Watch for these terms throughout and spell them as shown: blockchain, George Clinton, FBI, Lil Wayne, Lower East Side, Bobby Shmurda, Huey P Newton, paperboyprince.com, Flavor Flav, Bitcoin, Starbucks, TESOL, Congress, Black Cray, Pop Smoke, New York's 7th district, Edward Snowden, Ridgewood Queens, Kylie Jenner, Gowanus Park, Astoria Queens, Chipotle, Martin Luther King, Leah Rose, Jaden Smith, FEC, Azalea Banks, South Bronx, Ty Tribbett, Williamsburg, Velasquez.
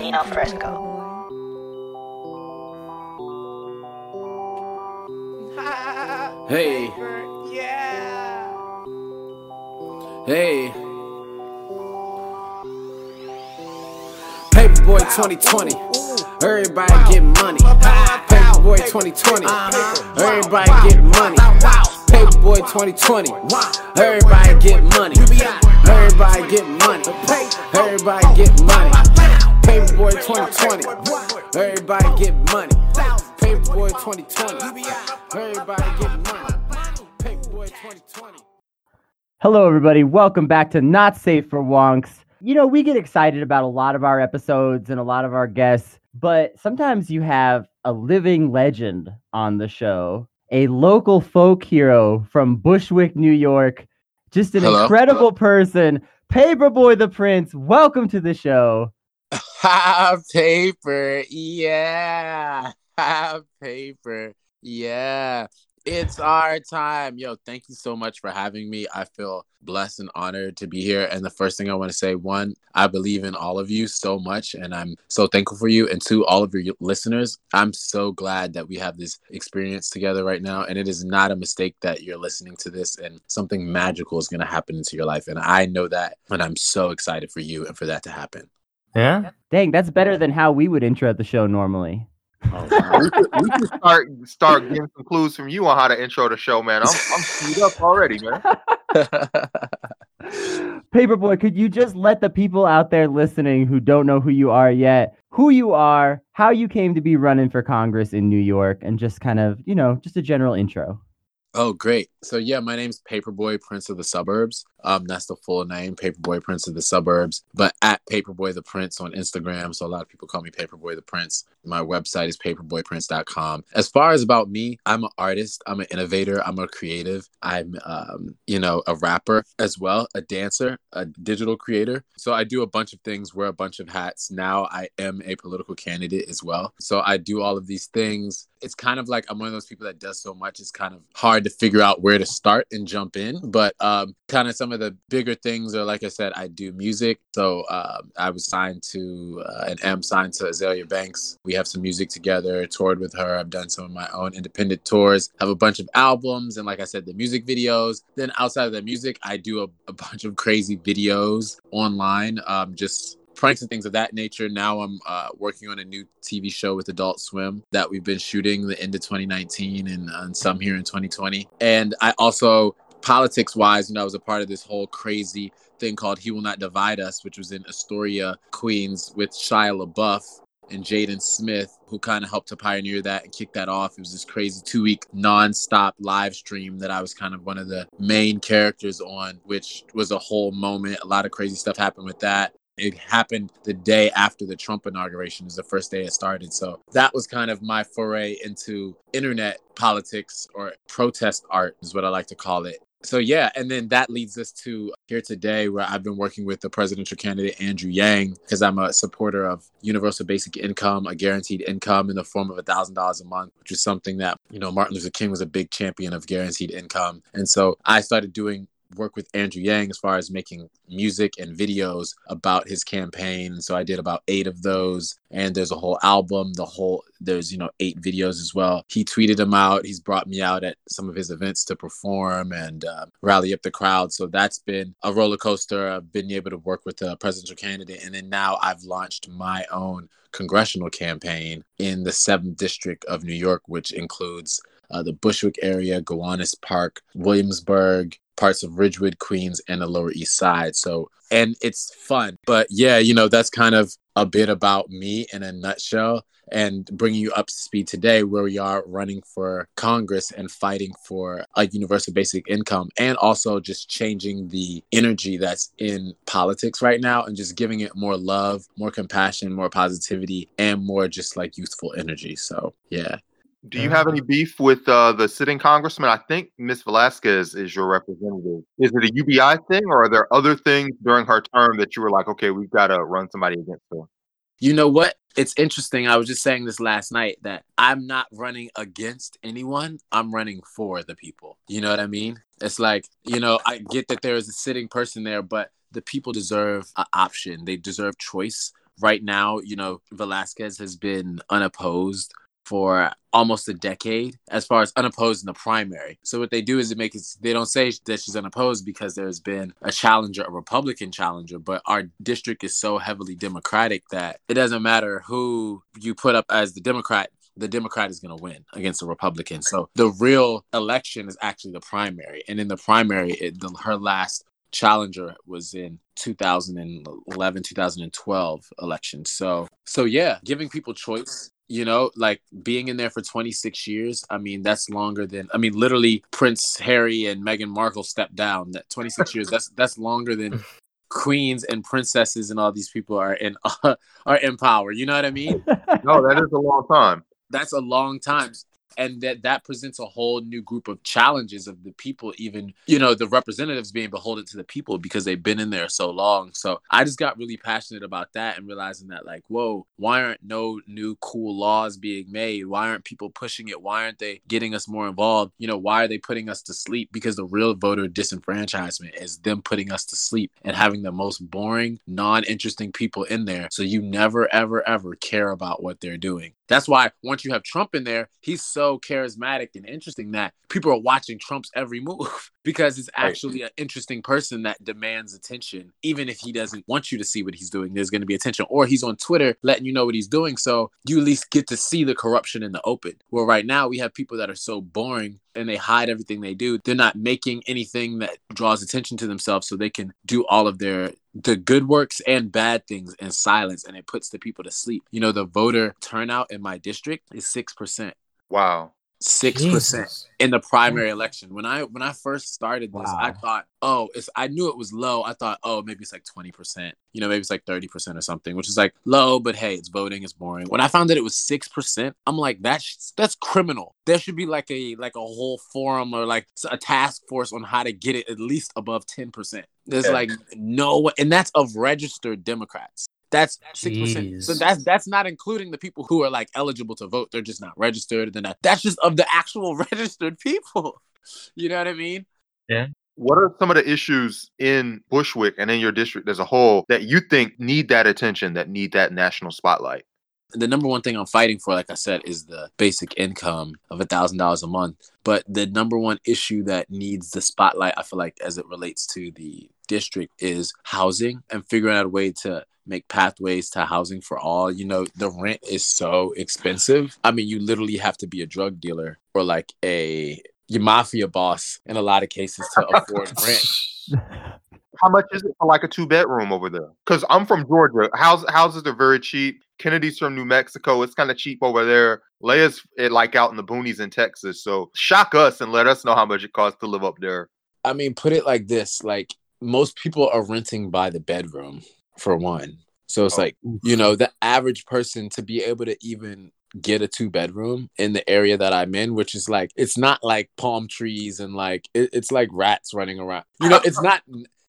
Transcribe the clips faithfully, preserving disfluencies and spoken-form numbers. Nino Fresco. Hey. Yeah. Hey. Paperboy twenty twenty. Everybody get money. Paperboy twenty twenty. Everybody get money. Paperboy twenty twenty. Everybody get money. Everybody get money. Everybody get money. Paperboy twenty twenty. Everybody get money. Paperboy twenty twenty. Everybody get money. Paperboy twenty twenty. Hello, everybody. Welcome back to Not Safe for Wonks. You know, we get excited about a lot of our episodes and a lot of our guests, but sometimes you have a living legend on the show, a local folk hero from Bushwick, New York, just an Hello. incredible Hello. person, Paperboy the Prince. Welcome to the show. Ha, paper, yeah. Paper, yeah, it's our time. Yo, thank you so much for having me. I feel blessed and honored to be here. And the first thing I want to say, one, I believe in all of you so much, and I'm so thankful for you. And two, all of your listeners, I'm so glad that we have this experience together right now. And it is not a mistake that you're listening to this, and something magical is going to happen into your life. And I know that, and I'm so excited for you and for that to happen. Yeah. Dang, that's better than how we would intro the show normally. Oh, wow. we, could, we could start start getting some clues from you on how to intro the show, man. I'm I'm screwed up already, man. Paperboy, could you just let the people out there listening who don't know who you are yet, who you are, how you came to be running for Congress in New York, and just kind of, you know, just a general intro. Oh, great. So, yeah, my name's Paperboy Prince of the Suburbs. Um, that's the full name, Paperboy Prince of the Suburbs, but at Paperboy the Prince on Instagram. So a lot of people call me Paperboy the Prince. My website is paperboy prince dot com. As far as about me, I'm an artist. I'm an innovator. I'm a creative. I'm, um, you know, a rapper as well, a dancer, a digital creator. So I do a bunch of things, wear a bunch of hats. Now I am a political candidate as well. So I do all of these things. It's kind of like I'm one of those people that does so much. It's kind of hard to figure out where to start and jump in, but um kind of some of the bigger things are, like I said, I do music. So uh, I was signed to uh, and am signed to Azalea Banks. We have some music together, toured with her. I've done some of my own independent tours, have a bunch of albums, and like I said, the music videos. Then outside of the music, I do a, a bunch of crazy videos online, um just pranks and things of that nature. Now I'm uh, working on a new T V show with Adult Swim that we've been shooting the end of twenty nineteen and, and some here in twenty twenty. And I also, politics-wise, you know, I was a part of this whole crazy thing called He Will Not Divide Us, which was in Astoria, Queens, with Shia LaBeouf and Jaden Smith, who kind of helped to pioneer that and kick that off. It was this crazy two-week nonstop live stream that I was kind of one of the main characters on, which was a whole moment. A lot of crazy stuff happened with that. It happened the day after the Trump inauguration is the first day it started. So that was kind of my foray into internet politics, or protest art is what I like to call it. So, yeah. And then that leads us to here today, where I've been working with the presidential candidate, Andrew Yang, because I'm a supporter of universal basic income, a guaranteed income in the form of a thousand dollars a month, which is something that, you know, Martin Luther King was a big champion of guaranteed income. And so I started doing work with Andrew Yang as far as making music and videos about his campaign. So I did about eight of those. And there's a whole album, the whole, there's, you know, eight videos as well. He tweeted them out. He's brought me out at some of his events to perform and uh, rally up the crowd. So that's been a roller coaster. I've been able to work with a presidential candidate. And then now I've launched my own congressional campaign in the seventh district of New York, which includes uh, the Bushwick area, Gowanus Park, Williamsburg, parts of Ridgewood, Queens, and the Lower East Side. So, and it's fun. But yeah, you know, that's kind of a bit about me in a nutshell, and bringing you up to speed today where we are running for Congress and fighting for a universal basic income, and also just changing the energy that's in politics right now and just giving it more love, more compassion, more positivity, and more just like youthful energy. So, yeah. Do you have any beef with uh, the sitting congressman? I think Miz Velasquez is your representative. Is it a U B I thing, or are there other things during her term that you were like, okay, we've got to run somebody against her? You know what? It's interesting. I was just saying this last night that I'm not running against anyone. I'm running for the people. You know what I mean? It's like, you know, I get that there is a sitting person there, but the people deserve an option. They deserve choice right now, you know, Velasquez has been unopposed for almost a decade, as far as unopposed in the primary. So what they do is they make it, they don't say that she's unopposed because there's been a challenger, a Republican challenger, but our district is so heavily Democratic that it doesn't matter who you put up as the Democrat, the Democrat is going to win against the Republican. So the real election is actually the primary. And in the primary, it, the, her last challenger was in two thousand eleven, two thousand twelve election. So, so yeah, giving people choice. You know, like being in there for twenty-six years, I mean, that's longer than, I mean, literally Prince Harry and Meghan Markle stepped down. That twenty-six years, that's that's longer than queens and princesses and all these people are in uh, are in power. You know what I mean? No, that is a long time. That's a long time. And that, that presents a whole new group of challenges of the people, even, you know, the representatives being beholden to the people because they've been in there so long. So I just got really passionate about that and realizing that, like, whoa, why aren't no new cool laws being made? Why aren't people pushing it? Why aren't they getting us more involved? You know, why are they putting us to sleep? Because the real voter disenfranchisement is them putting us to sleep and having the most boring, non-interesting people in there. So you never, ever, ever care about what they're doing. That's why once you have Trump in there, he's so charismatic and interesting that people are watching Trump's every move because it's actually an interesting person that demands attention. Even if he doesn't want you to see what he's doing, there's going to be attention. Or he's on Twitter letting you know what he's doing, so you at least get to see the corruption in the open. Well, right now we have people that are so boring and they hide everything they do. They're not making anything that draws attention to themselves so they can do all of their the good works and bad things in silence, and it puts the people to sleep. You know, the voter turnout in my district is six percent. Wow. Six percent in the primary election. When I when I first started this, wow. I thought, oh, it's I knew it was low. I thought, oh, maybe it's like twenty percent. You know, maybe it's like thirty percent or something, which is like low. But hey, it's voting. It's boring. When I found that it was six percent, I'm like, that's that's criminal. There should be like a like a whole forum or like a task force on how to get it at least above ten percent. There's yeah. like no, and that's of registered Democrats. That's six percent. So that's that's not including the people who are like eligible to vote. They're just not registered. They're not. That's just of the actual registered people. You know what I mean? Yeah. What are some of the issues in Bushwick and in your district as a whole that you think need that attention, that need that national spotlight? The number one thing I'm fighting for, like I said, is the basic income of one thousand dollars a month. But the number one issue that needs the spotlight, I feel like, as it relates to the district is housing and figuring out a way to make pathways to housing for all. You know, the rent is so expensive. I mean, you literally have to be a drug dealer or like a your mafia boss in a lot of cases to afford rent. How much is it for like a two bedroom over there? Because I'm from Georgia. House, houses are very cheap. Kennedy's from New Mexico. It's kind of cheap over there. Leia's like out in the boonies in Texas. So shock us and let us know how much it costs to live up there. I mean, put it like this. Like most people are renting by the bedroom for one. So it's oh. like, you know, the average person to be able to even get a two bedroom in the area that I'm in, which is like, it's not like palm trees and like, it, it's like rats running around. You know, it's not...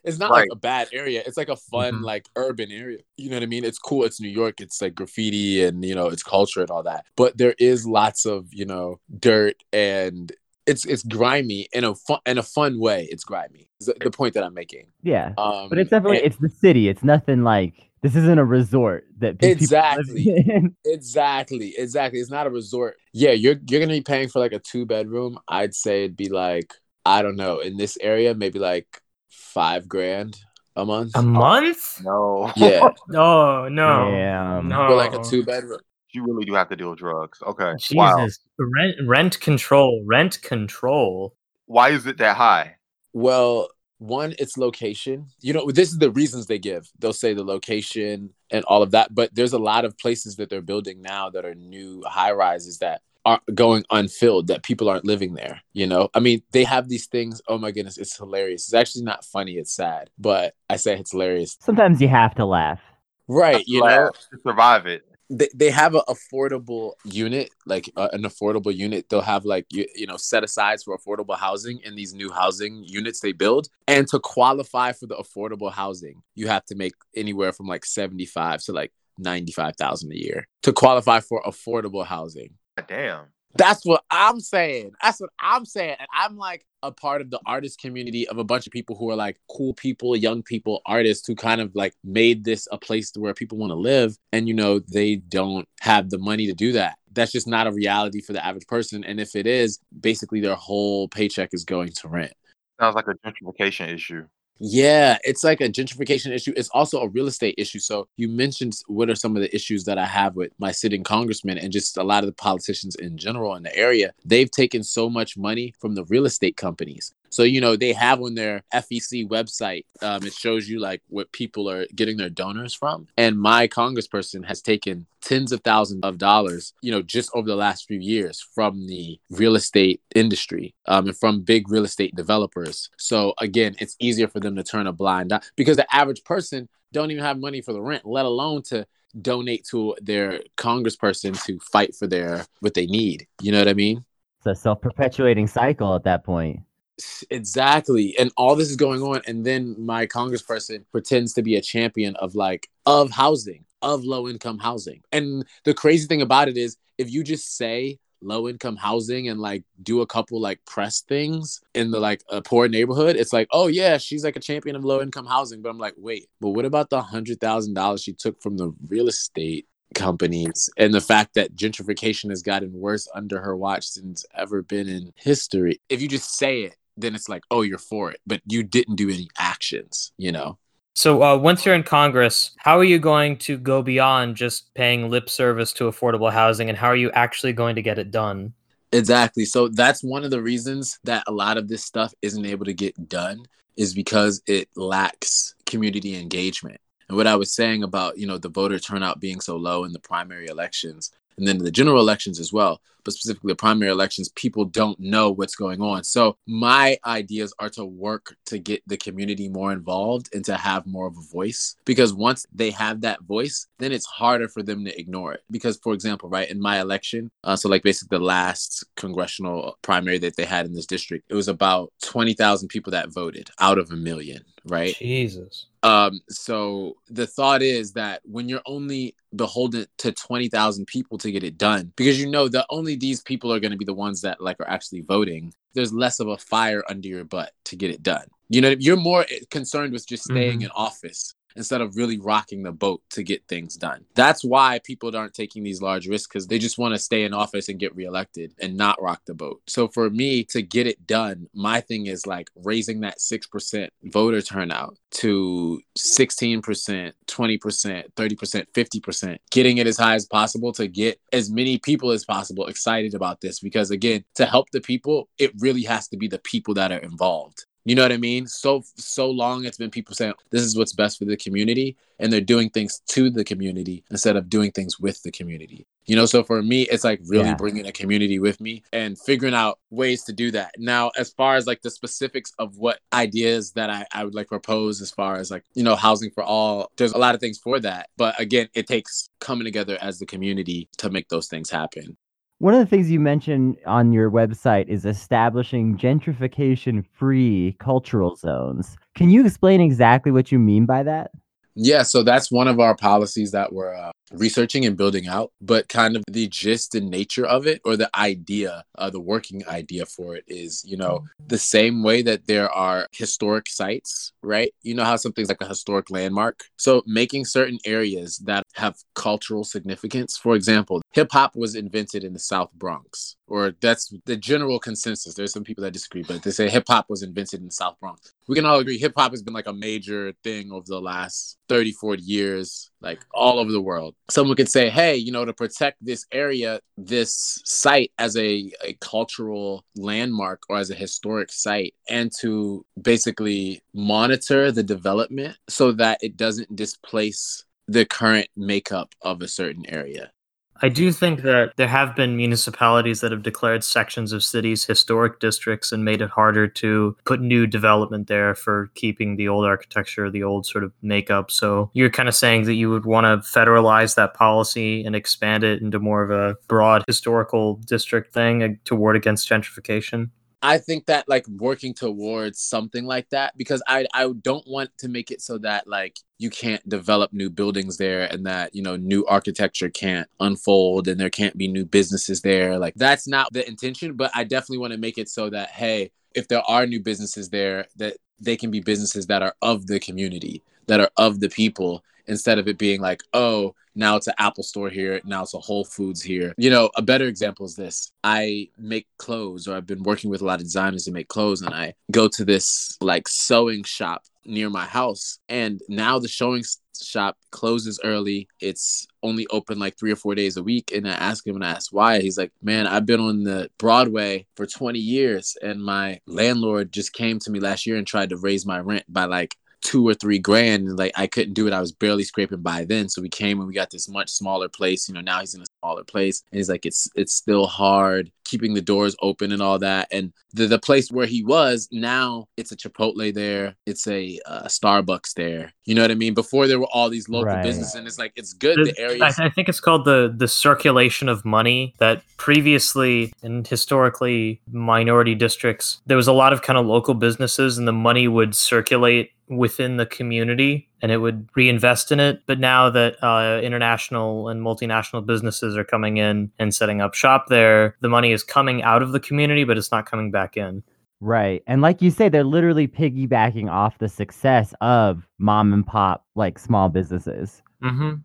It's not right. like a bad area. It's like a fun, mm-hmm. like urban area. You know what I mean? It's cool. It's New York. It's like graffiti and, you know, it's culture and all that. But there is lots of, you know, dirt and it's it's grimy in a fun, in a fun way. It's grimy. The, the point that I'm making. Yeah. Um, but it's definitely, and, it's the city. It's nothing like, this isn't a resort that people exactly, live in. exactly, exactly. It's not a resort. Yeah. You're, you're going to be paying for like a two bedroom. I'd say it'd be like, I don't know, in this area, maybe like, Five grand a month. A month? No. Yeah. No. No. Damn. No. For like a two bedroom. You really do have to deal with drugs. Okay. Jesus. Wow. Rent, rent control. Rent control. Why is it that high? Well, one, it's location. You know, this is the reasons they give. They'll say the location and all of that. But there's a lot of places that they're building now that are new high rises that are going unfilled, that people aren't living there. You know, I mean, they have these things. Oh my goodness, it's hilarious. It's actually not funny, it's sad, but I say it's hilarious. Sometimes you have to laugh, right? You laugh know, to survive it. They they have an affordable unit, like uh, an affordable unit. They'll have like you, you know set asides for affordable housing in these new housing units they build. And to qualify for the affordable housing, you have to make anywhere from like seventy-five to like ninety-five thousand a year to qualify for affordable housing. Damn. That's what I'm saying. That's what I'm saying. And I'm like a part of the artist community of a bunch of people who are like cool people, young people, artists who kind of like made this a place where people want to live. And, you know, they don't have the money to do that. That's just not a reality for the average person. And if it is, basically their whole paycheck is going to rent. Sounds like a gentrification issue. Yeah, it's like a gentrification issue. It's also a real estate issue. So you mentioned what are some of the issues that I have with my sitting congressman and just a lot of the politicians in general in the area. They've taken so much money from the real estate companies. So, you know, they have on their F E C website, um, it shows you like what people are getting their donors from. And my congressperson has taken tens of thousands of dollars, you know, just over the last few years from the real estate industry um, and from big real estate developers. So again, it's easier for them to turn a blind eye because the average person don't even have money for the rent, let alone to donate to their congressperson to fight for their what they need. You know what I mean? It's a self-perpetuating cycle at that point. Exactly. And all this is going on. And then my congressperson pretends to be a champion of like, of housing, of low income housing. And the crazy thing about it is if you just say low income housing and like do a couple like press things in the like a poor neighborhood, it's like, oh yeah, she's like a champion of low income housing. But I'm like, wait, but what about the hundred thousand dollars she took from the real estate companies and the fact that gentrification has gotten worse under her watch than it's ever been in history? If you just say it, then it's like, oh, you're for it, but you didn't do any actions, you know? So uh, once you're in Congress, how are you going to go beyond just paying lip service to affordable housing, and how are you actually going to get it done? Exactly. So that's one of the reasons that a lot of this stuff isn't able to get done is because it lacks community engagement. And what I was saying about, you know, the voter turnout being so low in the primary elections, and then the general elections as well, but specifically the primary elections, people don't know what's going on. So my ideas are to work to get the community more involved and to have more of a voice, because once they have that voice, then it's harder for them to ignore it. Because, for example, right, in my election, uh, so like basically the last congressional primary that they had in this district, it was about twenty thousand people that voted out of a million, right? Jesus. Um, so the thought is that when you're only beholden to twenty thousand people to get it done, because you know that only these people are going to be the ones that like are actually voting, there's less of a fire under your butt to get it done. You know, you're more concerned with just staying mm-hmm. in office instead of really rocking the boat to get things done. That's why people aren't taking these large risks, because they just want to stay in office and get reelected and not rock the boat. So for me to get it done, my thing is like raising that six percent voter turnout to sixteen percent, twenty percent, thirty percent, fifty percent, getting it as high as possible to get as many people as possible excited about this. Because again, to help the people, it really has to be the people that are involved. You know what I mean? So, so long it's been people saying, this is what's best for the community. And they're doing things to the community instead of doing things with the community. You know, so for me, it's like really yeah. bringing a community with me and figuring out ways to do that. Now, as far as like the specifics of what ideas that I, I would like propose as far as like, you know, housing for all, there's a lot of things for that. But again, it takes coming together as the community to make those things happen. One of the things you mentioned on your website is establishing gentrification-free cultural zones. Can you explain exactly what you mean by that? Yeah, so that's one of our policies that we're uh, researching and building out, but kind of the gist and nature of it, or the idea, uh, the working idea for it is, you know, the same way that there are historic sites, right? You know how something's like a historic landmark. So making certain areas that have cultural significance, for example, hip-hop was invented in the South Bronx, or that's the general consensus. There's some people that disagree, but they say hip-hop was invented in the South Bronx. We can all agree hip-hop has been like a major thing over the last thirty, forty years, like all over the world. Someone could say, hey, you know, to protect this area, this site as a, a cultural landmark or as a historic site, and to basically monitor the development so that it doesn't displace the current makeup of a certain area. I do think that there have been municipalities that have declared sections of cities historic districts and made it harder to put new development there for keeping the old architecture, the old sort of makeup. So you're kind of saying that you would want to federalize that policy and expand it into more of a broad historical district thing to ward against gentrification? I think that, like, working towards something like that, because I I don't want to make it so that, like, you can't develop new buildings there and that, you know, new architecture can't unfold and there can't be new businesses there. Like, that's not the intention, but I definitely want to make it so that, hey, if there are new businesses there, that they can be businesses that are of the community, that are of the people, instead of it being like, oh, now it's an Apple store here, now it's a Whole Foods here. You know, a better example is this. I make clothes, or I've been working with a lot of designers to make clothes, and I go to this, like, sewing shop near my house, and now the sewing shop closes early. It's only open like three or four days a week, and I ask him and I ask why. He's like, man, I've been on the Broadway for twenty years, and my landlord just came to me last year and tried to raise my rent by like two or three grand. And like, I couldn't do it. I was barely scraping by then. So we came and we got this much smaller place. You know, now he's in a smaller place. And he's like, it's it's still hard keeping the doors open and all that. And the, the place where he was, now it's a Chipotle there. It's a uh, Starbucks there. You know what I mean? Before there were all these local right. businesses, and it's like, it's good. There's, the area. I, I think it's called the, the circulation of money, that previously and historically minority districts, there was a lot of kind of local businesses and the money would circulate within the community and it would reinvest in it. But now that uh, international and multinational businesses are coming in and setting up shop there, the money is coming out of the community, but it's not coming back in. Right. And like you say, they're literally piggybacking off the success of mom and pop, like, small businesses. Mm-hmm.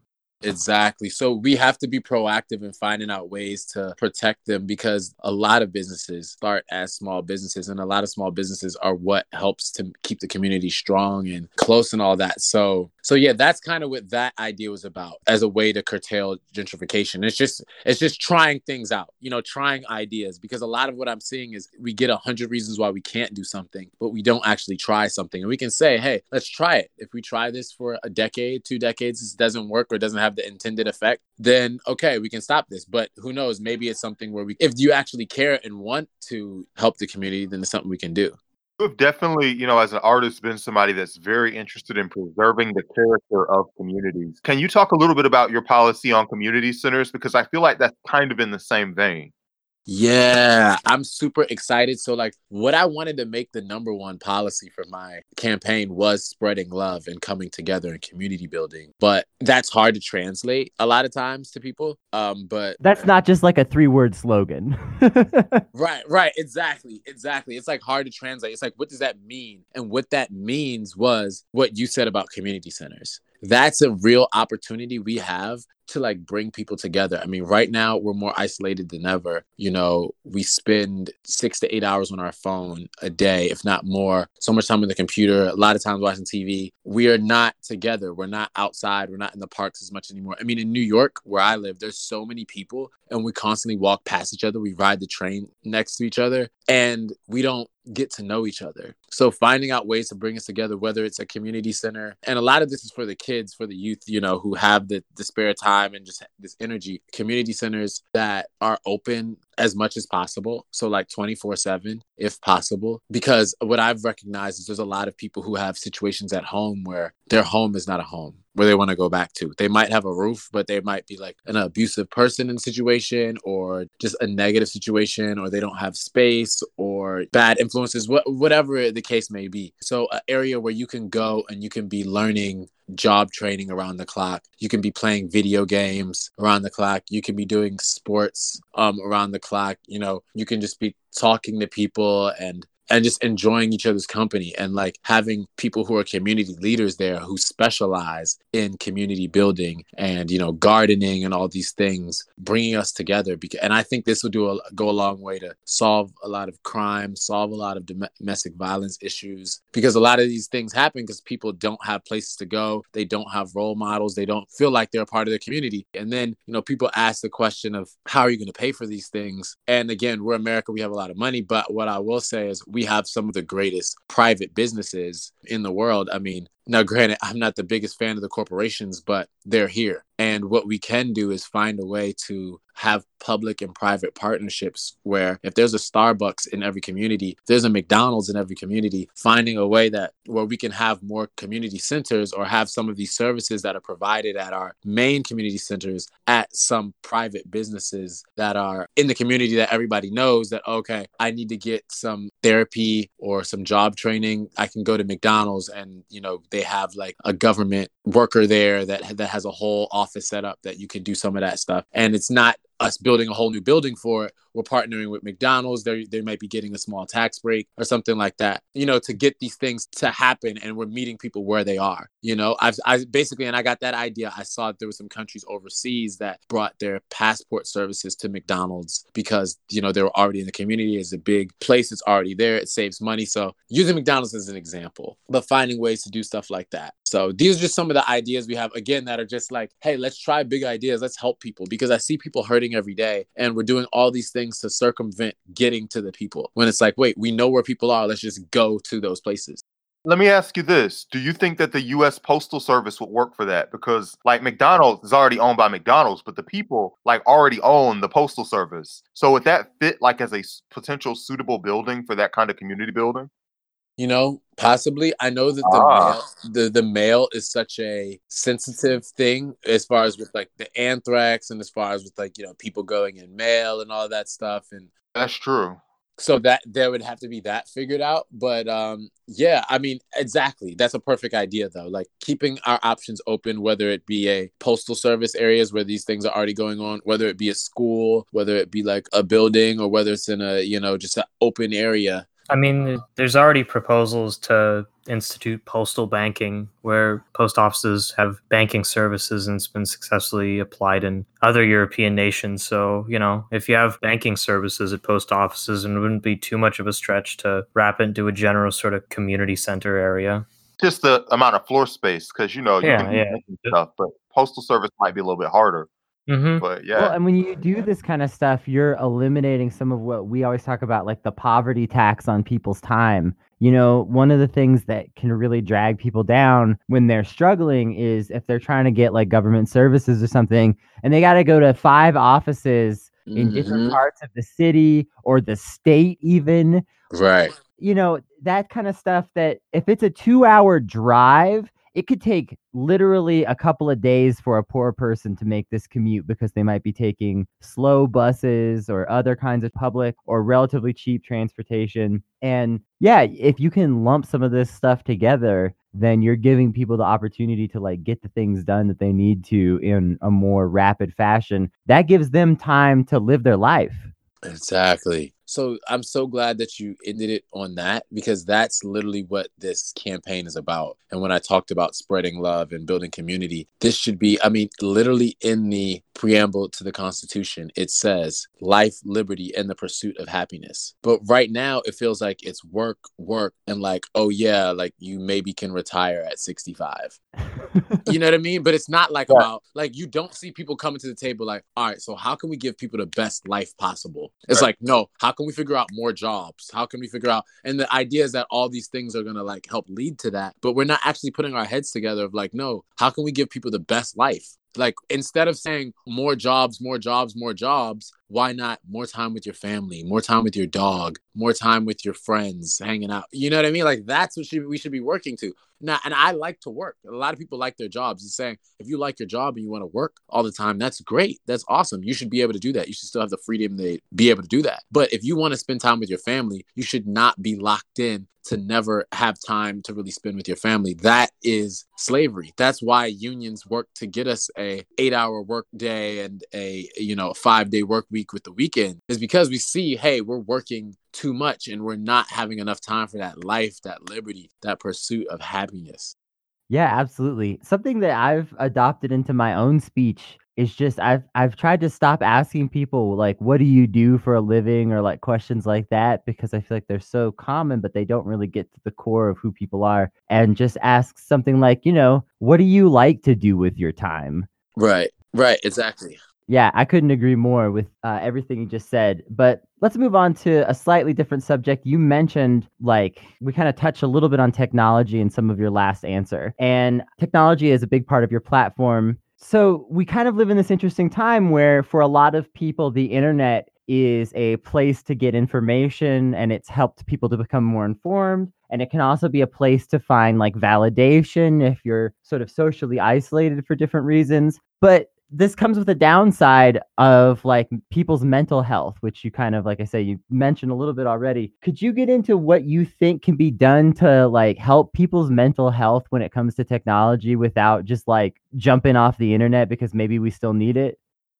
Exactly. So we have to be proactive in finding out ways to protect them, because a lot of businesses start as small businesses, and a lot of small businesses are what helps to keep the community strong and close and all that. So, so yeah, that's kind of what that idea was about, as a way to curtail gentrification. It's just, it's just trying things out, you know, trying ideas, because a lot of what I'm seeing is we get a hundred reasons why we can't do something, but we don't actually try something. And we can say, hey, let's try it. If we try this for a decade, two decades, this doesn't work or doesn't have the intended effect, then okay, we can stop this. But who knows, maybe it's something where we, if you actually care and want to help the community, then it's something we can do. You've definitely, you know, as an artist, been somebody that's very interested in preserving the character of communities. Can you talk a little bit about your policy on community centers? Because I feel like that's kind of in the same vein. Yeah, I'm super excited. So, like, what I wanted to make the number one policy for my campaign was spreading love and coming together and community building. But that's hard to translate a lot of times to people. Um, but that's not just like a three word slogan. Right, right. Exactly. Exactly. It's like hard to translate. It's like, what does that mean? And what that means was what you said about community centers. That's a real opportunity we have to, like, bring people together. I mean, right now we're more isolated than ever. You know, we spend six to eight hours on our phone a day, if not more, so much time on the computer, a lot of times watching T V. We are not together. We're not outside. We're not in the parks as much anymore. I mean, in New York, where I live, there's so many people, and we constantly walk past each other. We ride the train next to each other, and we don't get to know each other. So finding out ways to bring us together, whether it's a community center, and a lot of this is for the kids, for the youth, you know, who have the, the spare time and just this energy. Community centers that are open as much as possible. So like twenty-four seven, if possible, because what I've recognized is there's a lot of people who have situations at home where their home is not a home, where they want to go back to. They might have a roof, but they might be like an abusive person in the situation, or just a negative situation, or they don't have space, or bad influences, wh- whatever the case may be. So an area where you can go and you can be learning job training around the clock. You can be playing video games around the clock. You can be doing sports um, around the clock. You know, you can just be talking to people and and just enjoying each other's company, and like having people who are community leaders there who specialize in community building and, you know, gardening and all these things, bringing us together. And I think this will do a, go a long way to solve a lot of crime, solve a lot of domestic violence issues, because a lot of these things happen because people don't have places to go. They don't have role models. They don't feel like they're a part of their community. And then, you know, people ask the question of how are you going to pay for these things? And again, we're America, we have a lot of money. But what I will say is, we have some of the greatest private businesses in the world. I mean, now granted, I'm not the biggest fan of the corporations, but they're here. And what we can do is find a way to have public and private partnerships where if there's a Starbucks in every community, there's a McDonald's in every community, finding a way that where we can have more community centers or have some of these services that are provided at our main community centers at some private businesses that are in the community that everybody knows that, okay, I need to get some therapy or some job training. I can go to McDonald's and, you know, they have like a government worker there that that has a whole office set up that you can do some of that stuff. And it's not us building a whole new building for it. We're partnering with McDonald's. They they might be getting a small tax break or something like that, you know, to get these things to happen. And we're meeting people where they are, you know. I've I basically, and I got that idea. I saw there were some countries overseas that brought their passport services to McDonald's because, you know, they were already in the community. It's a big place. It's already there. It saves money. So using McDonald's as an example, but finding ways to do stuff like that. So these are just some of the ideas we have, again, that are just like, hey, let's try big ideas. Let's help people, because I see people hurting every day and we're doing all these things to circumvent getting to the people when it's like, wait, we know where people are. Let's just go to those places. Let me ask you this. Do you think that the U S Postal Service would work for that? Because like McDonald's is already owned by McDonald's, but the people like already own the Postal Service. So would that fit like as a potential suitable building for that kind of community building? You know, possibly. I know that the, ah. mail, the the mail is such a sensitive thing as far as with like the anthrax and as far as with like, you know, people going in mail and all that stuff. And that's true. So that there would have to be that figured out. But um, yeah, I mean, exactly. That's a perfect idea, though. Like keeping our options open, whether it be a postal service areas where these things are already going on, whether it be a school, whether it be like a building, or whether it's in a, you know, just an open area. I mean, there's already proposals to institute postal banking where post offices have banking services, and it's been successfully applied in other European nations. So, you know, if you have banking services at post offices, and it wouldn't be too much of a stretch to wrap into a general sort of community center area. Just the amount of floor space, because, you know, you yeah, can do yeah. stuff, but postal service might be a little bit harder. Mm-hmm. But yeah. Well, and when you do this kind of stuff, you're eliminating some of what we always talk about, like the poverty tax on people's time. You know, one of the things that can really drag people down when they're struggling is if they're trying to get like government services or something, and they got to go to five offices mm-hmm. in different parts of the city or the state, even. Right. You know, that kind of stuff that if it's a two hour drive, it could take literally a couple of days for a poor person to make this commute because they might be taking slow buses or other kinds of public or relatively cheap transportation. And yeah, if you can lump some of this stuff together, then you're giving people the opportunity to like get the things done that they need to in a more rapid fashion. That gives them time to live their life. Exactly. So I'm so glad that you ended it on that, because that's literally what this campaign is about. And when I talked about spreading love and building community, this should be, I mean, literally in the preamble to the Constitution, it says life, liberty, and the pursuit of happiness. But right now it feels like it's work, work, and like, oh yeah, like you maybe can retire at sixty-five. You know what I mean? But it's not like yeah. about, like you don't see people coming to the table like, all right, so how can we give people the best life possible? It's right. like, no, how can we figure out more jobs? How can we figure out? And the idea is that all these things are going to like help lead to that. But we're not actually putting our heads together of like, no, how can we give people the best life? Like instead of saying more jobs, more jobs, more jobs, why not more time with your family, more time with your dog, more time with your friends hanging out? You know what I mean? Like that's what should, we should be working to. Now, and I like to work. A lot of people like their jobs. It's saying if you like your job and you want to work all the time, that's great. That's awesome. You should be able to do that. You should still have the freedom to be able to do that. But if you want to spend time with your family, you should not be locked in to never have time to really spend with your family. That is slavery. That's why unions work to get us a eight hour work day and a, you know, five day work week with the weekend, is because we see, hey, we're working too much and we're not having enough time for that life, that liberty, that pursuit of happiness. Yeah, absolutely. Something that I've adopted into my own speech is just I've I've tried to stop asking people like, what do you do for a living, or like questions like that, because I feel like they're so common, but they don't really get to the core of who people are. And just ask something like, you know, what do you like to do with your time? Right, right, exactly. Yeah, I couldn't agree more with uh, everything you just said. But let's move on to a slightly different subject. You mentioned, like, we kind of touched a little bit on technology in some of your last answer. And technology is a big part of your platform. So we kind of live in this interesting time where for a lot of people, the internet is a place to get information, and it's helped people to become more informed. And it can also be a place to find like validation if you're sort of socially isolated for different reasons. But this comes with a downside of like people's mental health, which you kind of, like I say, you mentioned a little bit already. Could you get into what you think can be done to like help people's mental health when it comes to technology without just like jumping off the internet because maybe we still need it?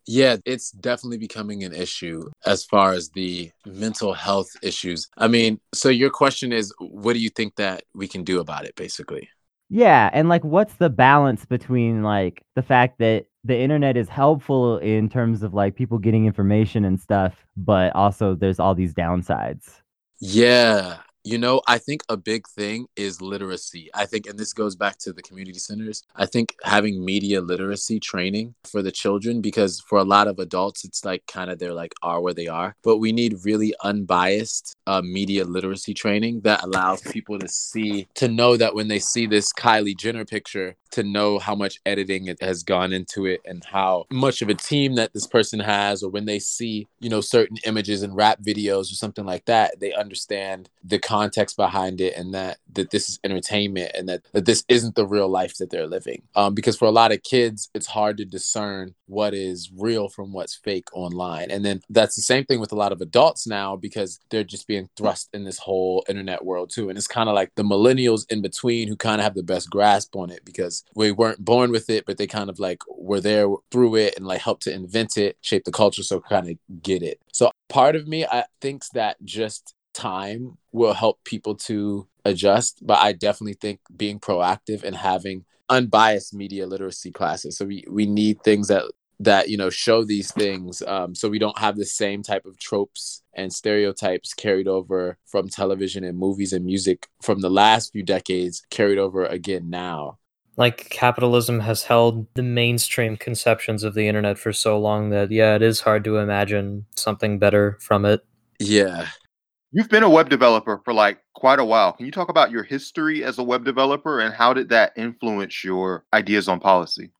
Yeah, it's definitely becoming an issue as far as the mental health issues. I mean, so your question is, what do you think that we can do about it, basically? Yeah. And like, what's the balance between like the fact that the internet is helpful in terms of like people getting information and stuff, but also there's all these downsides? Yeah. You know, I think a big thing is literacy. I think, and this goes back to the community centers, I think having media literacy training for the children, because for a lot of adults, it's like kind of they're like are where they are. But we need really unbiased uh, media literacy training that allows people to see, to know that when they see this Kylie Jenner picture, to know how much editing it has gone into it and how much of a team that this person has, or when they see, you know, certain images in rap videos or something like that, they understand the context behind it, and that that this is entertainment, and that, that this isn't the real life that they're living. Um, because for a lot of kids, it's hard to discern what is real from what's fake online. And then that's the same thing with a lot of adults now, because they're just being thrust in this whole internet world too. And it's kind of like the millennials in between who kind of have the best grasp on it, because we weren't born with it, but they kind of like were there through it and like helped to invent it, shape the culture, so kind of get it. So part of me, I think that just time will help people to adjust. But I definitely think being proactive and having unbiased media literacy classes. So we, we need things that, that, you know, show these things. Um, so we don't have the same type of tropes and stereotypes carried over from television and movies and music from the last few decades carried over again now. Like, capitalism has held the mainstream conceptions of the internet for so long that, yeah, it is hard to imagine something better from it. Yeah. You've been a web developer for like quite a while. Can you talk about your history as a web developer, and how did that influence your ideas on policy?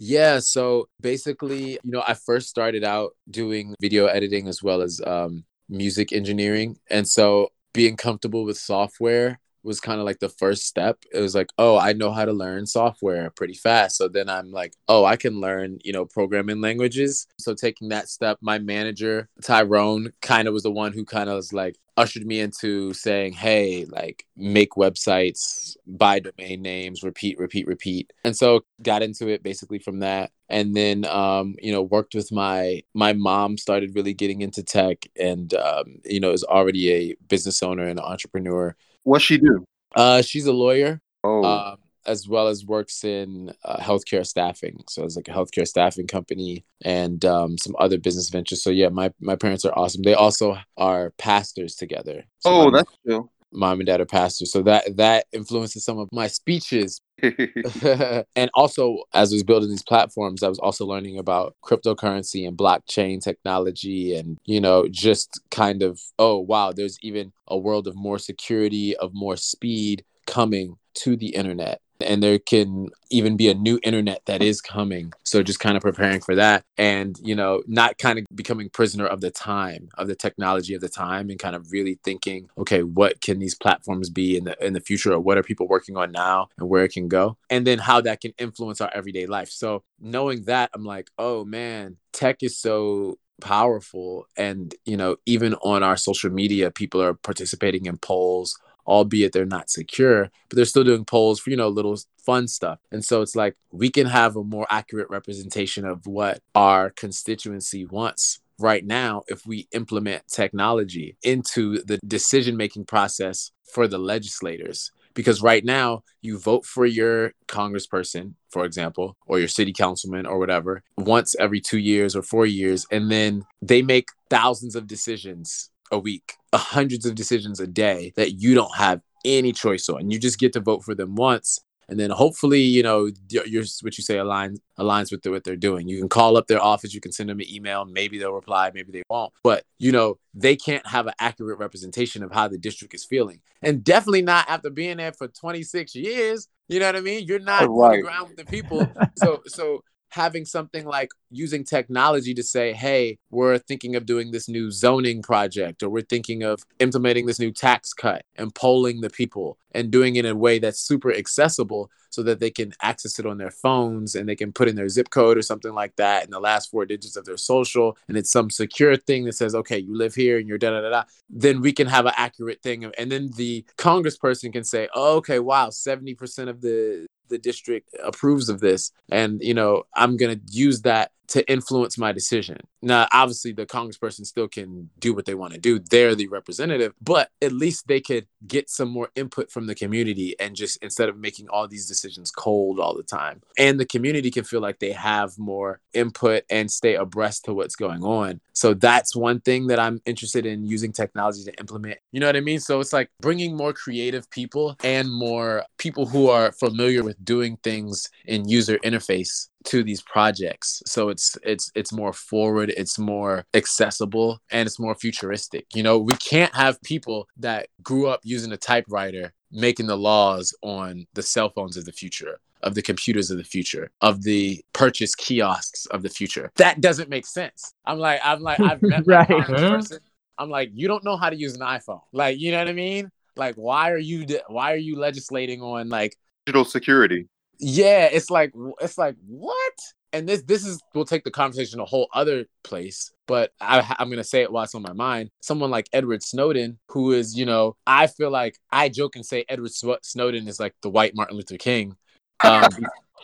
Yeah, so basically, you know, I first started out doing video editing as well as um, music engineering. And so being comfortable with software was kind of like the first step. It was like, oh, I know how to learn software pretty fast. So then I'm like, oh, I can learn, you know, programming languages. So taking that step, my manager, Tyrone, kind of was the one who kind of was like, ushered me into saying, hey, like, make websites, buy domain names, repeat, repeat, repeat. And so got into it basically from that. And then, um, you know, worked with my, my mom started really getting into tech, and, um, you know, is already a business owner and an entrepreneur. What's she do? Uh, she's a lawyer. Oh. Um, as well as works in uh, healthcare staffing. So it's like a healthcare staffing company, and um, some other business ventures. So yeah, my, my parents are awesome. They also are pastors together. So oh, that's cool. Mom and dad are pastors. So that, that influences some of my speeches. And also, as I was building these platforms, I was also learning about cryptocurrency and blockchain technology, and, you know, just kind of, oh, wow, there's even a world of more security, of more speed coming to the internet. And there can even be a new internet that is coming. So just kind of preparing for that, and, you know, not kind of becoming prisoner of the time, of the technology of the time, and kind of really thinking, okay, what can these platforms be in the in the future, or what are people working on now, and where it can go, and then how that can influence our everyday life. So knowing that, I'm like, oh man, tech is so powerful. And, you know, even on our social media, people are participating in polls, albeit they're not secure, but they're still doing polls for, you know, little fun stuff. And so it's like, we can have a more accurate representation of what our constituency wants right now if we implement technology into the decision-making process for the legislators. Because right now, you vote for your congressperson, for example, or your city councilman or whatever, once every two years or four years, and then they make thousands of decisions a week, hundreds of decisions a day that you don't have any choice on. You just get to vote for them once. And then hopefully, you know, your, what you say aligns aligns with the, what they're doing. You can call up their office. You can send them an email. Maybe they'll reply. Maybe they won't. But, you know, they can't have an accurate representation of how the district is feeling. And definitely not after being there for twenty-six years. You know what I mean? You're not on the ground with the people. So, so having something like using technology to say, hey, we're thinking of doing this new zoning project, or we're thinking of implementing this new tax cut, and polling the people and doing it in a way that's super accessible so that they can access it on their phones, and they can put in their zip code or something like that and the last four digits of their social. And it's some secure thing that says, okay, you live here and you're da da da da. Then we can have an accurate thing. And then the congressperson can say, oh, okay, wow, seventy percent of the the district approves of this, and you know, I'm going to use that to influence my decision. Now, obviously the congressperson still can do what they want to do. They're the representative, but at least they could get some more input from the community, and just instead of making all these decisions cold all the time. And the community can feel like they have more input and stay abreast to what's going on. So that's one thing that I'm interested in using technology to implement. You know what I mean? So it's like bringing more creative people and more people who are familiar with doing things in user interface to these projects. So it's it's it's more forward, it's more accessible, and it's more futuristic. You know, we can't have people that grew up using a typewriter making the laws on the cell phones of the future, of the computers of the future, of the purchase kiosks of the future. That doesn't make sense. I'm like, I'm like, I've met right. my person. I'm like, you don't know how to use an iPhone. Like, you know what I mean? Like, why are you de- why are you legislating on like digital security? Yeah, it's like it's like what? And this this is we'll take the conversation a whole other place, but I, I'm gonna say it while it's on my mind. Someone like Edward Snowden, who is, you know, I feel like I joke and say Edward Snowden is like the white Martin Luther King, um,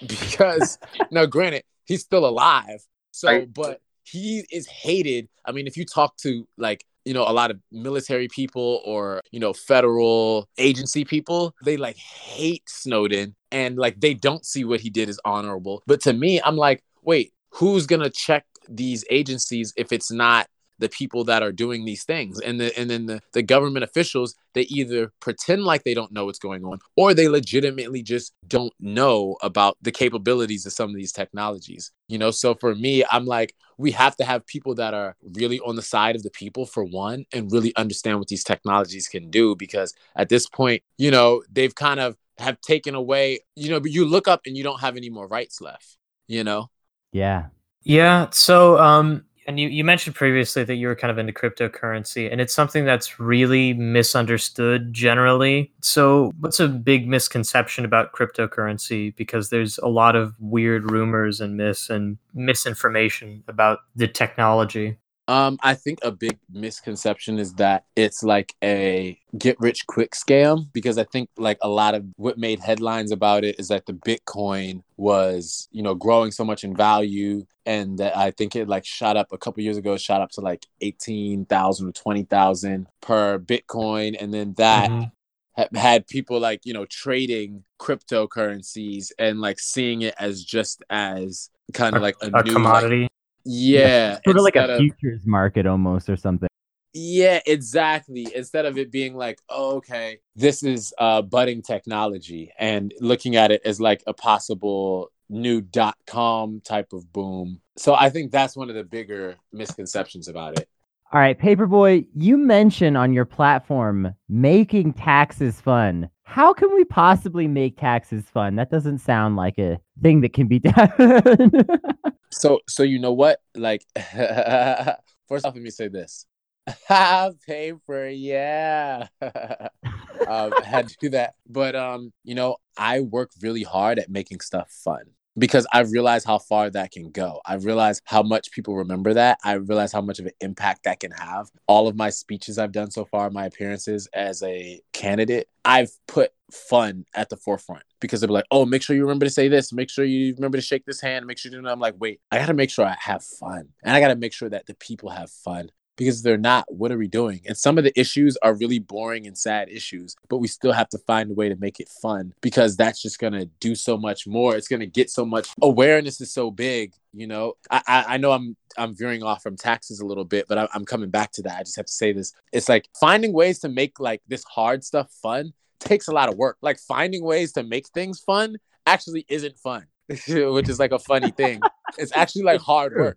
because now granted he's still alive, so but he is hated. I mean, if you talk to like, you know, a lot of military people or, you know, federal agency people, they like hate Snowden, and like they don't see what he did as honorable. But to me, I'm like, wait, who's going to check these agencies if it's not the people that are doing these things? And the, and then the, the government officials, they either pretend like they don't know what's going on, or they legitimately just don't know about the capabilities of some of these technologies. You know, so for me, I'm like, we have to have people that are really on the side of the people, for one, and really understand what these technologies can do, because at this point, you know, they've kind of have taken away, you know, but you look up and you don't have any more rights left, you know? Yeah. Yeah. So, um, and you, you mentioned previously that you were kind of into cryptocurrency, and it's something that's really misunderstood generally. So what's a big misconception about cryptocurrency? Because there's a lot of weird rumors and myths and misinformation about the technology. Um, I think a big misconception is that it's like a get rich quick scam, because I think like a lot of what made headlines about it is that the Bitcoin was, you know, growing so much in value, and that I think it like shot up a couple years ago, it shot up to like eighteen thousand or twenty thousand per Bitcoin. And then that mm-hmm. ha- had people like, you know, trading cryptocurrencies and like seeing it as just as kind of like a, a new commodity. Like, yeah, sort of like a futures of, market almost or something. Yeah, exactly. Instead of it being like, oh, okay, this is uh, budding technology, and looking at it as like a possible new dot com type of boom. So I think that's one of the bigger misconceptions about it. All right, Paperboy, you mention on your platform making taxes fun. How can we possibly make taxes fun? That doesn't sound like a thing that can be done. So, so you know what? Like, first off, let me say this. Paper, yeah. um, I had to do that. But, um, you know, I work really hard at making stuff fun, because I realize how far that can go. I realize how much people remember that. I realize how much of an impact that can have. All of my speeches I've done so far, my appearances as a candidate, I've put fun at the forefront, because they'll be like, oh, make sure you remember to say this. Make sure you remember to shake this hand. Make sure you do that. I'm like, wait, I got to make sure I have fun. And I got to make sure that the people have fun. Because if they're not, what are we doing? And some of the issues are really boring and sad issues, but we still have to find a way to make it fun, because that's just going to do so much more. It's going to get so much. Awareness is so big, you know. I, I, I know I'm I'm veering off from taxes a little bit, but I, I'm coming back to that. I just have to say this. It's like finding ways to make like this hard stuff fun takes a lot of work. Like finding ways to make things fun actually isn't fun, which is like a funny thing. It's actually like hard work.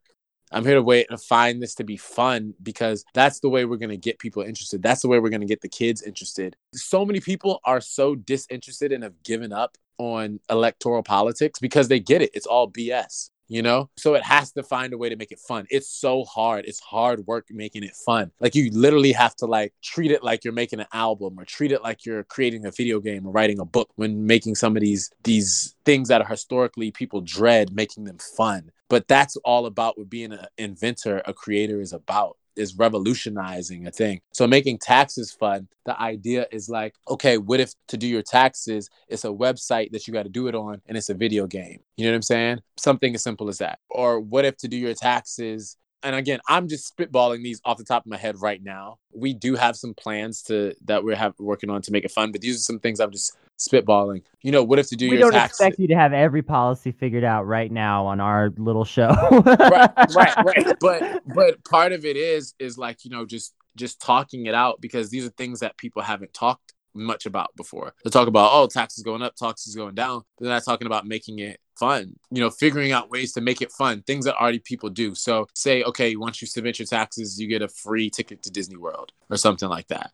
I'm here to wait and find this to be fun, because that's the way we're going to get people interested. That's the way we're going to get the kids interested. So many people are so disinterested and have given up on electoral politics because they get it. It's all B S. you know? So it has to find a way to make it fun. It's so hard. It's hard work making it fun. Like, you literally have to like treat it like you're making an album, or treat it like you're creating a video game or writing a book when making some of these these things that are historically people dread, making them fun. But that's all about what being an inventor, a creator is about, is revolutionizing a thing. So making taxes fun, the idea is like, okay, what if to do your taxes, it's a website that you got to do it on and it's a video game? You know what I'm saying? Something as simple as that. Or what if to do your taxes, and again, I'm just spitballing these off the top of my head right now. We do have some plans to that we're have, working on to make it fun, but these are some things I'm just spitballing. You know, what if to do we your taxes? We don't expect you to have every policy figured out right now on our little show. right, right, right. But but part of it is is like, you know, just just talking it out, because these are things that people haven't talked much about before. They'll talk about, oh, taxes going up, taxes going down. They're not talking about making it fun, you know, figuring out ways to make it fun, things that already people do. So say, okay, once you submit your taxes, you get a free ticket to Disney World or something like that.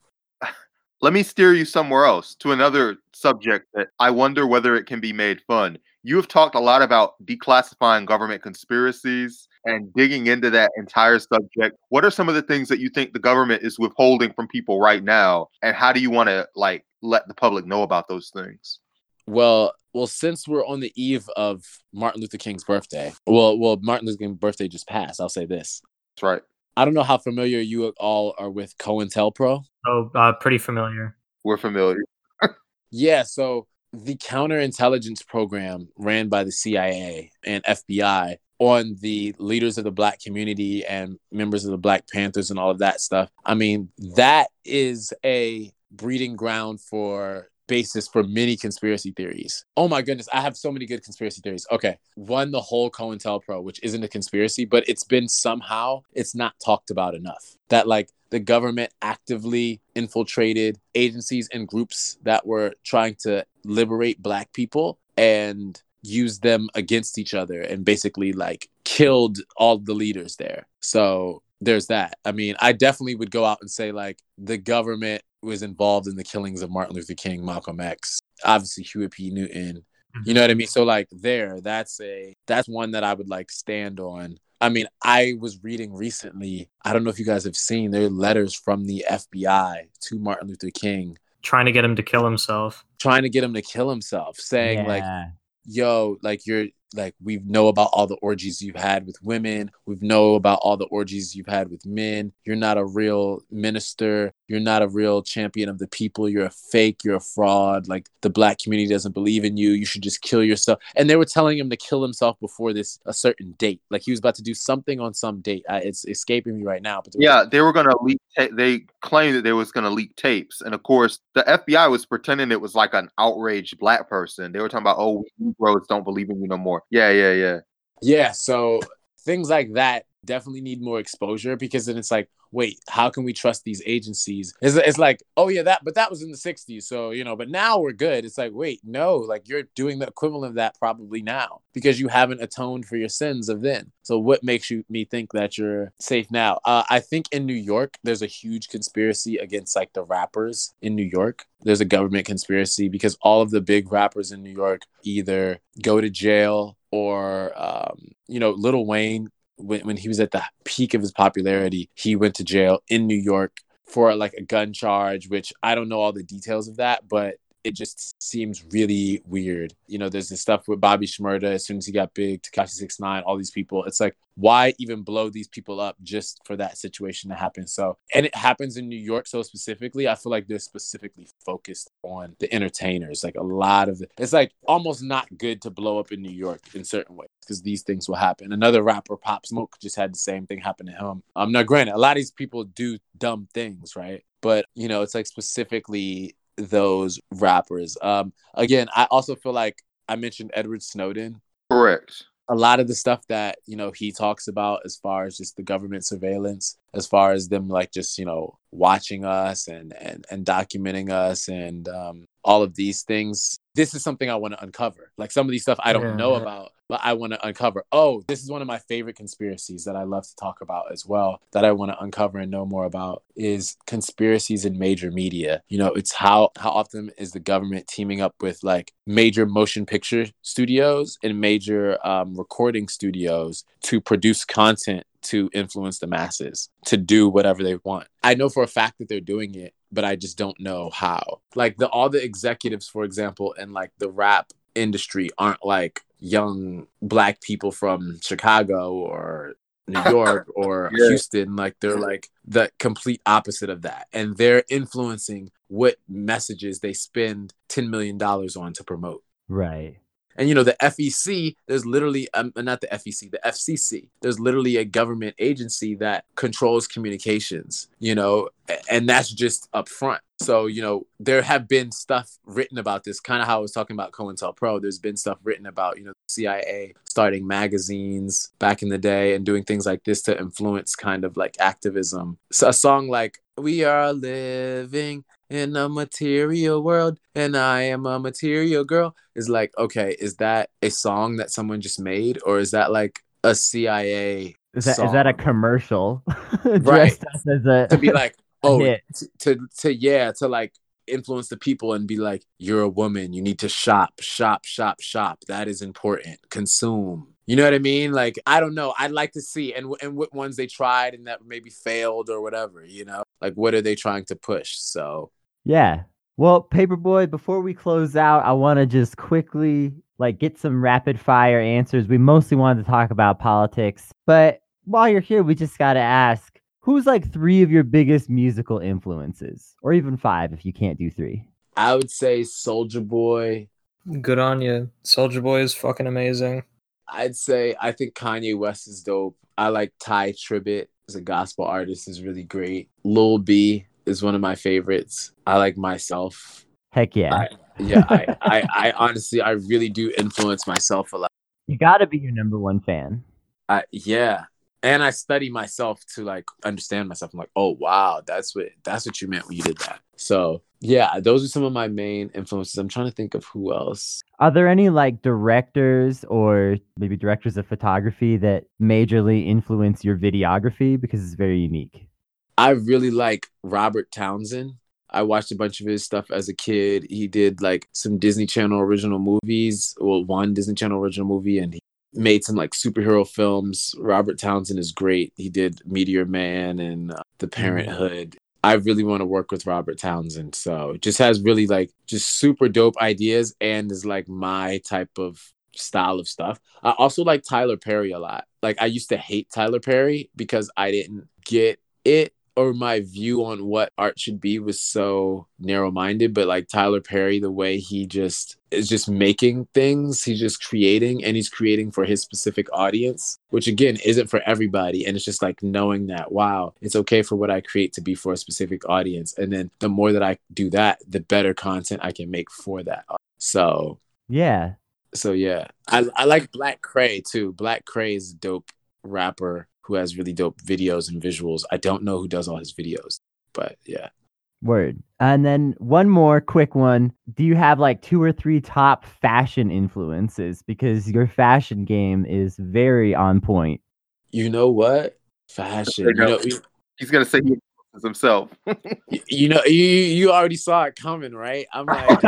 Let me steer you somewhere else to another subject that I wonder whether it can be made fun. You have talked a lot about declassifying government conspiracies and digging into that entire subject. What are some of the things that you think the government is withholding from people right now? And how do you want to like let the public know about those things? Well, well, since we're on the eve of Martin Luther King's birthday, well, well, Martin Luther King's birthday just passed. I'll say this. That's right. I don't know how familiar you all are with COINTELPRO. Oh, uh, pretty familiar. We're familiar. Yeah, so the counterintelligence program ran by the C I A and F B I on the leaders of the Black community and members of the Black Panthers and all of that stuff. I mean, that is a breeding ground for basis for many conspiracy theories. Oh my goodness, I have so many good conspiracy theories. Okay, one, the whole COINTELPRO, which isn't a conspiracy, but it's been somehow, it's not talked about enough. That like the government actively infiltrated agencies and groups that were trying to liberate Black people and used them against each other and basically like killed all the leaders there. So there's that. I mean, I definitely would go out and say like the government was involved in the killings of Martin Luther King, Malcolm X, obviously Huey P. Newton. You know what I mean? So like there, that's a that's one that I would like stand on. I mean, I was reading recently, I don't know if you guys have seen, there are letters from the F B I to Martin Luther King. Trying to get him to kill himself. Trying to get him to kill himself, saying yeah. like, yo, like you're like, we know about all the orgies you've had with women. We know about all the orgies you've had with men. You're not a real minister. You're not a real champion of the people. You're a fake. You're a fraud. Like the Black community doesn't believe in you. You should just kill yourself. And they were telling him to kill himself before this a certain date. Like he was about to do something on some date. I, it's escaping me right now. But yeah, they were going to leak. Ta- they claimed that they was going to leak tapes. And of course, the F B I was pretending it was like an outraged Black person. They were talking about, oh, Negroes don't believe in you no more. Yeah, yeah, yeah. Yeah, so things like that definitely need more exposure, because then it's like, wait, how can we trust these agencies? It's, it's like, oh yeah, that, but that was in the sixties. So, you know, but now we're good. It's like, wait, no, like you're doing the equivalent of that probably now because you haven't atoned for your sins of then. So what makes you me think that you're safe now? Uh, I think in New York, there's a huge conspiracy against like the rappers in New York. There's a government conspiracy because all of the big rappers in New York either go to jail or, um, you know, Lil Wayne, When, when he was at the peak of his popularity, he went to jail in New York for like a gun charge, which I don't know all the details of that, but it just seems really weird. You know, there's this stuff with Bobby Shmurda. As soon as he got big, Tekashi six nine, all these people. It's like, why even blow these people up just for that situation to happen? So, and it happens in New York so specifically. I feel like they're specifically focused on the entertainers. Like a lot of it, it's like almost not good to blow up in New York in certain ways because these things will happen. Another rapper, Pop Smoke, just had the same thing happen to him. Um, now, granted, a lot of these people do dumb things, right? But, you know, it's like specifically those rappers. Um, again, I also feel like I mentioned Edward Snowden. Correct. A lot of the stuff that, you know, he talks about as far as just the government surveillance, as far as them like just, you know, watching us and and, and documenting us and um, all of these things. This is something I want to uncover. Like some of these stuff I don't yeah. know about, but I want to uncover. Oh, this is one of my favorite conspiracies that I love to talk about as well, that I want to uncover and know more about, is conspiracies in major media. You know, it's how, how often is the government teaming up with like major motion picture studios and major um, recording studios to produce content to influence the masses, to do whatever they want. I know for a fact that they're doing it, but I just don't know how. Like the all the executives, for example, in like the rap industry aren't like young black people from Chicago or New York or yeah. Houston. Like they're like the complete opposite of that. And they're influencing what messages they spend ten million dollars on to promote. Right. And, you know, the F E C, there's literally, um, not the F E C, the F C C, there's literally a government agency that controls communications, you know, and that's just up front. So, you know, there have been stuff written about this, kind of how I was talking about COINTELPRO. There's been stuff written about, you know, the C I A starting magazines back in the day and doing things like this to influence kind of like activism. So a song like, "We Are Living in a Material World and I Am a Material Girl" is like, okay, is that a song that someone just made, or is that like a C I A is that, song? Is that a commercial? Right. As a, to be like, oh, to, to, to, yeah, to like influence the people and be like, you're a woman, you need to shop, shop, shop, shop. That is important. Consume. You know what I mean? Like, I don't know. I'd like to see and and what ones they tried and that maybe failed or whatever, you know? Like, what are they trying to push? So, yeah. Well, Paperboy, before we close out, I want to just quickly, like, get some rapid fire answers. We mostly wanted to talk about politics, but while you're here, we just got to ask, who's, like, three of your biggest musical influences? Or even five, if you can't do three. I would say Soulja Boy. Good on you. Soulja Boy is fucking amazing. I'd say I think Kanye West is dope. I like Ty Tribbett as a gospel artist is really great. Lil B is one of my favorites. I like myself. Heck yeah. I, yeah, I, I, I honestly, I really do influence myself a lot. You gotta be your number one fan. I, yeah. And I study myself to like understand myself. I'm like, oh, wow, that's what that's what you meant when you did that. So yeah, those are some of my main influences. I'm trying to think of who else. Are there any like directors or maybe directors of photography that majorly influence your videography? Because it's very unique. I really like Robert Townsend. I watched a bunch of his stuff as a kid. He did like some Disney Channel original movies, well, one Disney Channel original movie, and he made some like superhero films. Robert Townsend is great. He did Meteor Man and uh, The Parenthood. I really want to work with Robert Townsend. So just has really like just super dope ideas and is like my type of style of stuff. I also like Tyler Perry a lot. Like I used to hate Tyler Perry because I didn't get it, or my view on what art should be was so narrow-minded. But like Tyler Perry, the way he just is just making things, he's just creating, and he's creating for his specific audience, which again, isn't for everybody. And it's just like knowing that, wow, it's okay for what I create to be for a specific audience. And then the more that I do that, the better content I can make for that. So, yeah. So, yeah. I, I like Black Cray too. Black Cray is a dope rapper who has really dope videos and visuals. I don't know who does all his videos, but yeah. Word. And then one more quick one. Do you have like two or three top fashion influences? Because your fashion game is very on point. You know what? Fashion. You know, he's going to say he is himself. You know, you, you already saw it coming, right? I'm like,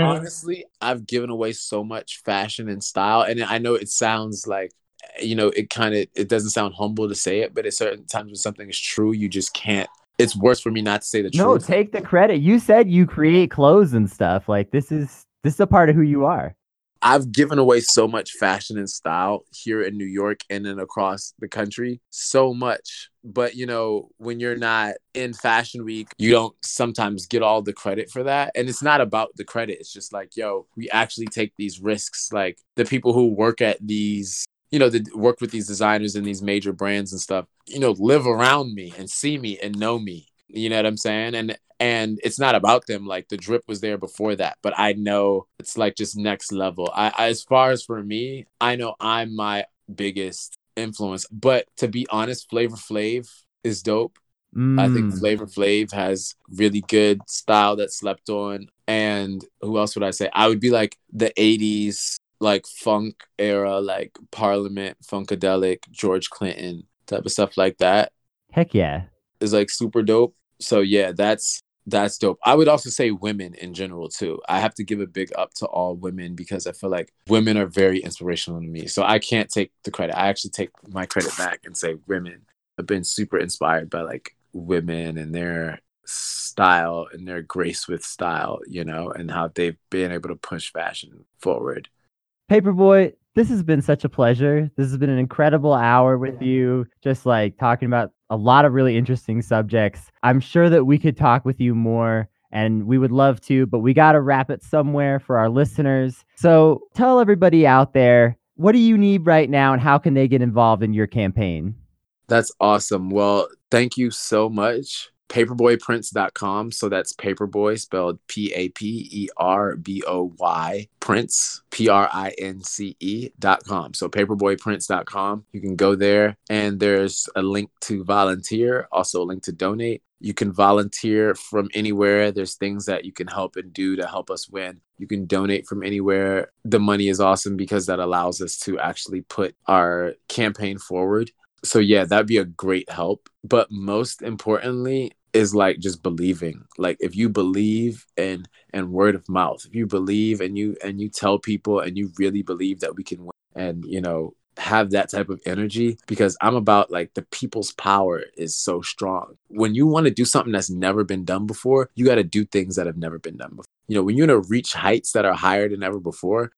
honestly, I've given away so much fashion and style. And I know it sounds like, you know, it kind of, it doesn't sound humble to say it, but at certain times when something is true, you just can't, it's worse for me not to say the no, truth. No, take the credit. You said you create clothes and stuff. Like this is, this is a part of who you are. I've given away so much fashion and style here in New York and then across the country, so much. But, you know, when you're not in Fashion Week, you don't sometimes get all the credit for that. And it's not about the credit. It's just like, yo, we actually take these risks. Like the people who work at these, you know, that work with these designers and these major brands and stuff, you know, live around me and see me and know me. You know what I'm saying? And and it's not about them. Like the drip was there before that, but I know it's like just next level. I, I as far as for me, I know I'm my biggest influence. But to be honest, Flavor Flav is dope. Mm. I think Flavor Flav has really good style that slept on. And who else would I say? I would be like the eighties, like funk era, like Parliament, Funkadelic, George Clinton type of stuff like that. Heck yeah. Is like super dope. So yeah, that's that's dope. I would also say women in general too. I have to give a big up to all women because I feel like women are very inspirational to me. So I can't take the credit. I actually take my credit back and say women have been super inspired by like women and their style and their grace with style, you know, and how they've been able to push fashion forward. Paperboy, this has been such a pleasure. This has been an incredible hour with you, just like talking about a lot of really interesting subjects. I'm sure that we could talk with you more and we would love to, but we got to wrap it somewhere for our listeners. So tell everybody out there, what do you need right now and how can they get involved in your campaign? That's awesome. Well, thank you so much. paperboy prince dot com. So that's Paperboy spelled P A P E R B O Y Prince, P R I N C E dot com. So paperboy prince dot com. You can go there and there's a link to volunteer, also a link to donate. You can volunteer from anywhere. There's things that you can help and do to help us win. You can donate from anywhere. The money is awesome because that allows us to actually put our campaign forward. So yeah, that'd be a great help. But most importantly is like just believing. Like if you believe and and word of mouth, if you believe and you and you tell people and you really believe that we can win and, you know, have that type of energy, because I'm about like the people's power is so strong. When you want to do something that's never been done before, you got to do things that have never been done before. You know, when you're going to reach heights that are higher than ever before,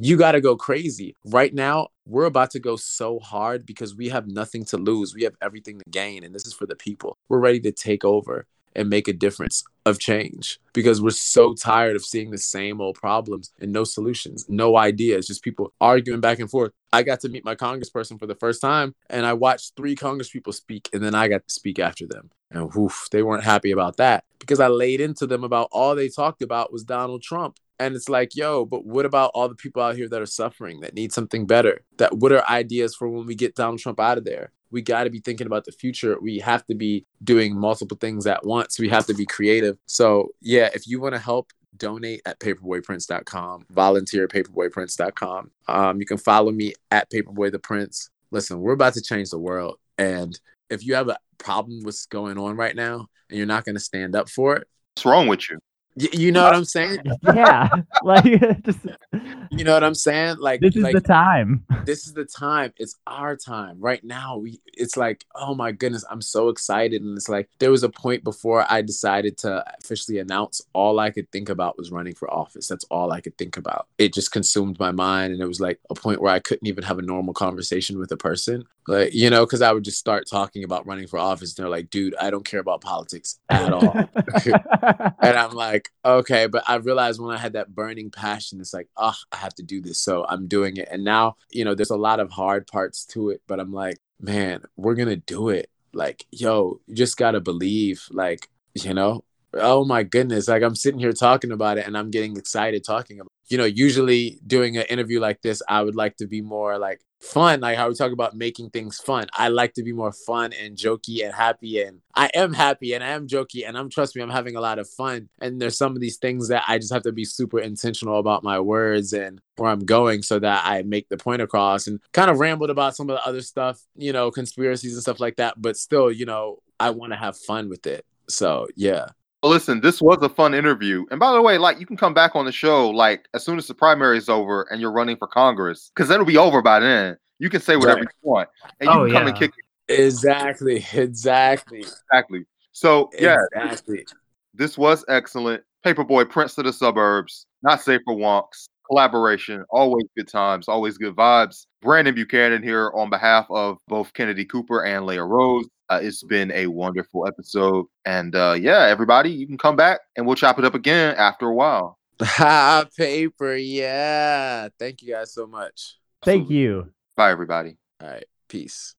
you got to go crazy. Right now, we're about to go so hard because we have nothing to lose. We have everything to gain. And this is for the people. We're ready to take over and make a difference of change because we're so tired of seeing the same old problems and no solutions, no ideas, just people arguing back and forth. I got to meet my congressperson for the first time and I watched three congresspeople speak and then I got to speak after them. And woof, they weren't happy about that because I laid into them about all they talked about was Donald Trump. And it's like, yo, but what about all the people out here that are suffering, that need something better? That what are ideas for when we get Donald Trump out of there? We got to be thinking about the future. We have to be doing multiple things at once. We have to be creative. So, yeah, if you want to help, donate at paperboy prince dot com, volunteer at paperboy prince dot com. Um, you can follow me at Paperboy the Prince. Listen, we're about to change the world. And if you have a problem with what's going on right now and you're not going to stand up for it, what's wrong with you? Y- you know what I'm saying? Yeah. Like, just, you know what I'm saying? Like, this is like, the time. This is the time. It's our time right now. We, it's like, oh my goodness, I'm so excited. And it's like, there was a point before I decided to officially announce, all I could think about was running for office. That's all I could think about. It just consumed my mind. And it was like a point where I couldn't even have a normal conversation with a person. Like, you know, because I would just start talking about running for office. And they're like, dude, I don't care about politics at all. And I'm like, okay, but I realized when I had that burning passion, it's like, oh, I have to do this. So I'm doing it. And now, you know, there's a lot of hard parts to it, but I'm like, man, we're going to do it. Like, yo, you just got to believe, like, you know, oh my goodness. Like I'm sitting here talking about it and I'm getting excited talking about it. You know, usually doing an interview like this, I would like to be more like fun, like how we talk about making things fun. I like to be more fun and jokey and happy. And I am happy and I am jokey and I'm, trust me, I'm having a lot of fun. And there's some of these things that I just have to be super intentional about my words and where I'm going so that I make the point across, and kind of rambled about some of the other stuff, you know, conspiracies and stuff like that. But still, you know, I want to have fun with it. So, yeah. Listen, this was a fun interview. And by the way, like, you can come back on the show, like, as soon as the primary is over and you're running for Congress, because that'll be over by then. You can say whatever right. you want. And oh, you can come yeah. and kick it. Exactly. Exactly. Exactly. So, yeah. Exactly. This was excellent. Paperboy, Prince of the Suburbs, Not Safe for Wonks, collaboration, always good times, always good vibes. Brandon Buchanan here on behalf of both Kennedy Cooper and Leah Rose. Uh, it's been a wonderful episode. And uh, yeah, everybody, you can come back and we'll chop it up again after a while. Ha, paper. Yeah. Thank you guys so much. Thank Absolutely. you. Bye, everybody. All right. Peace.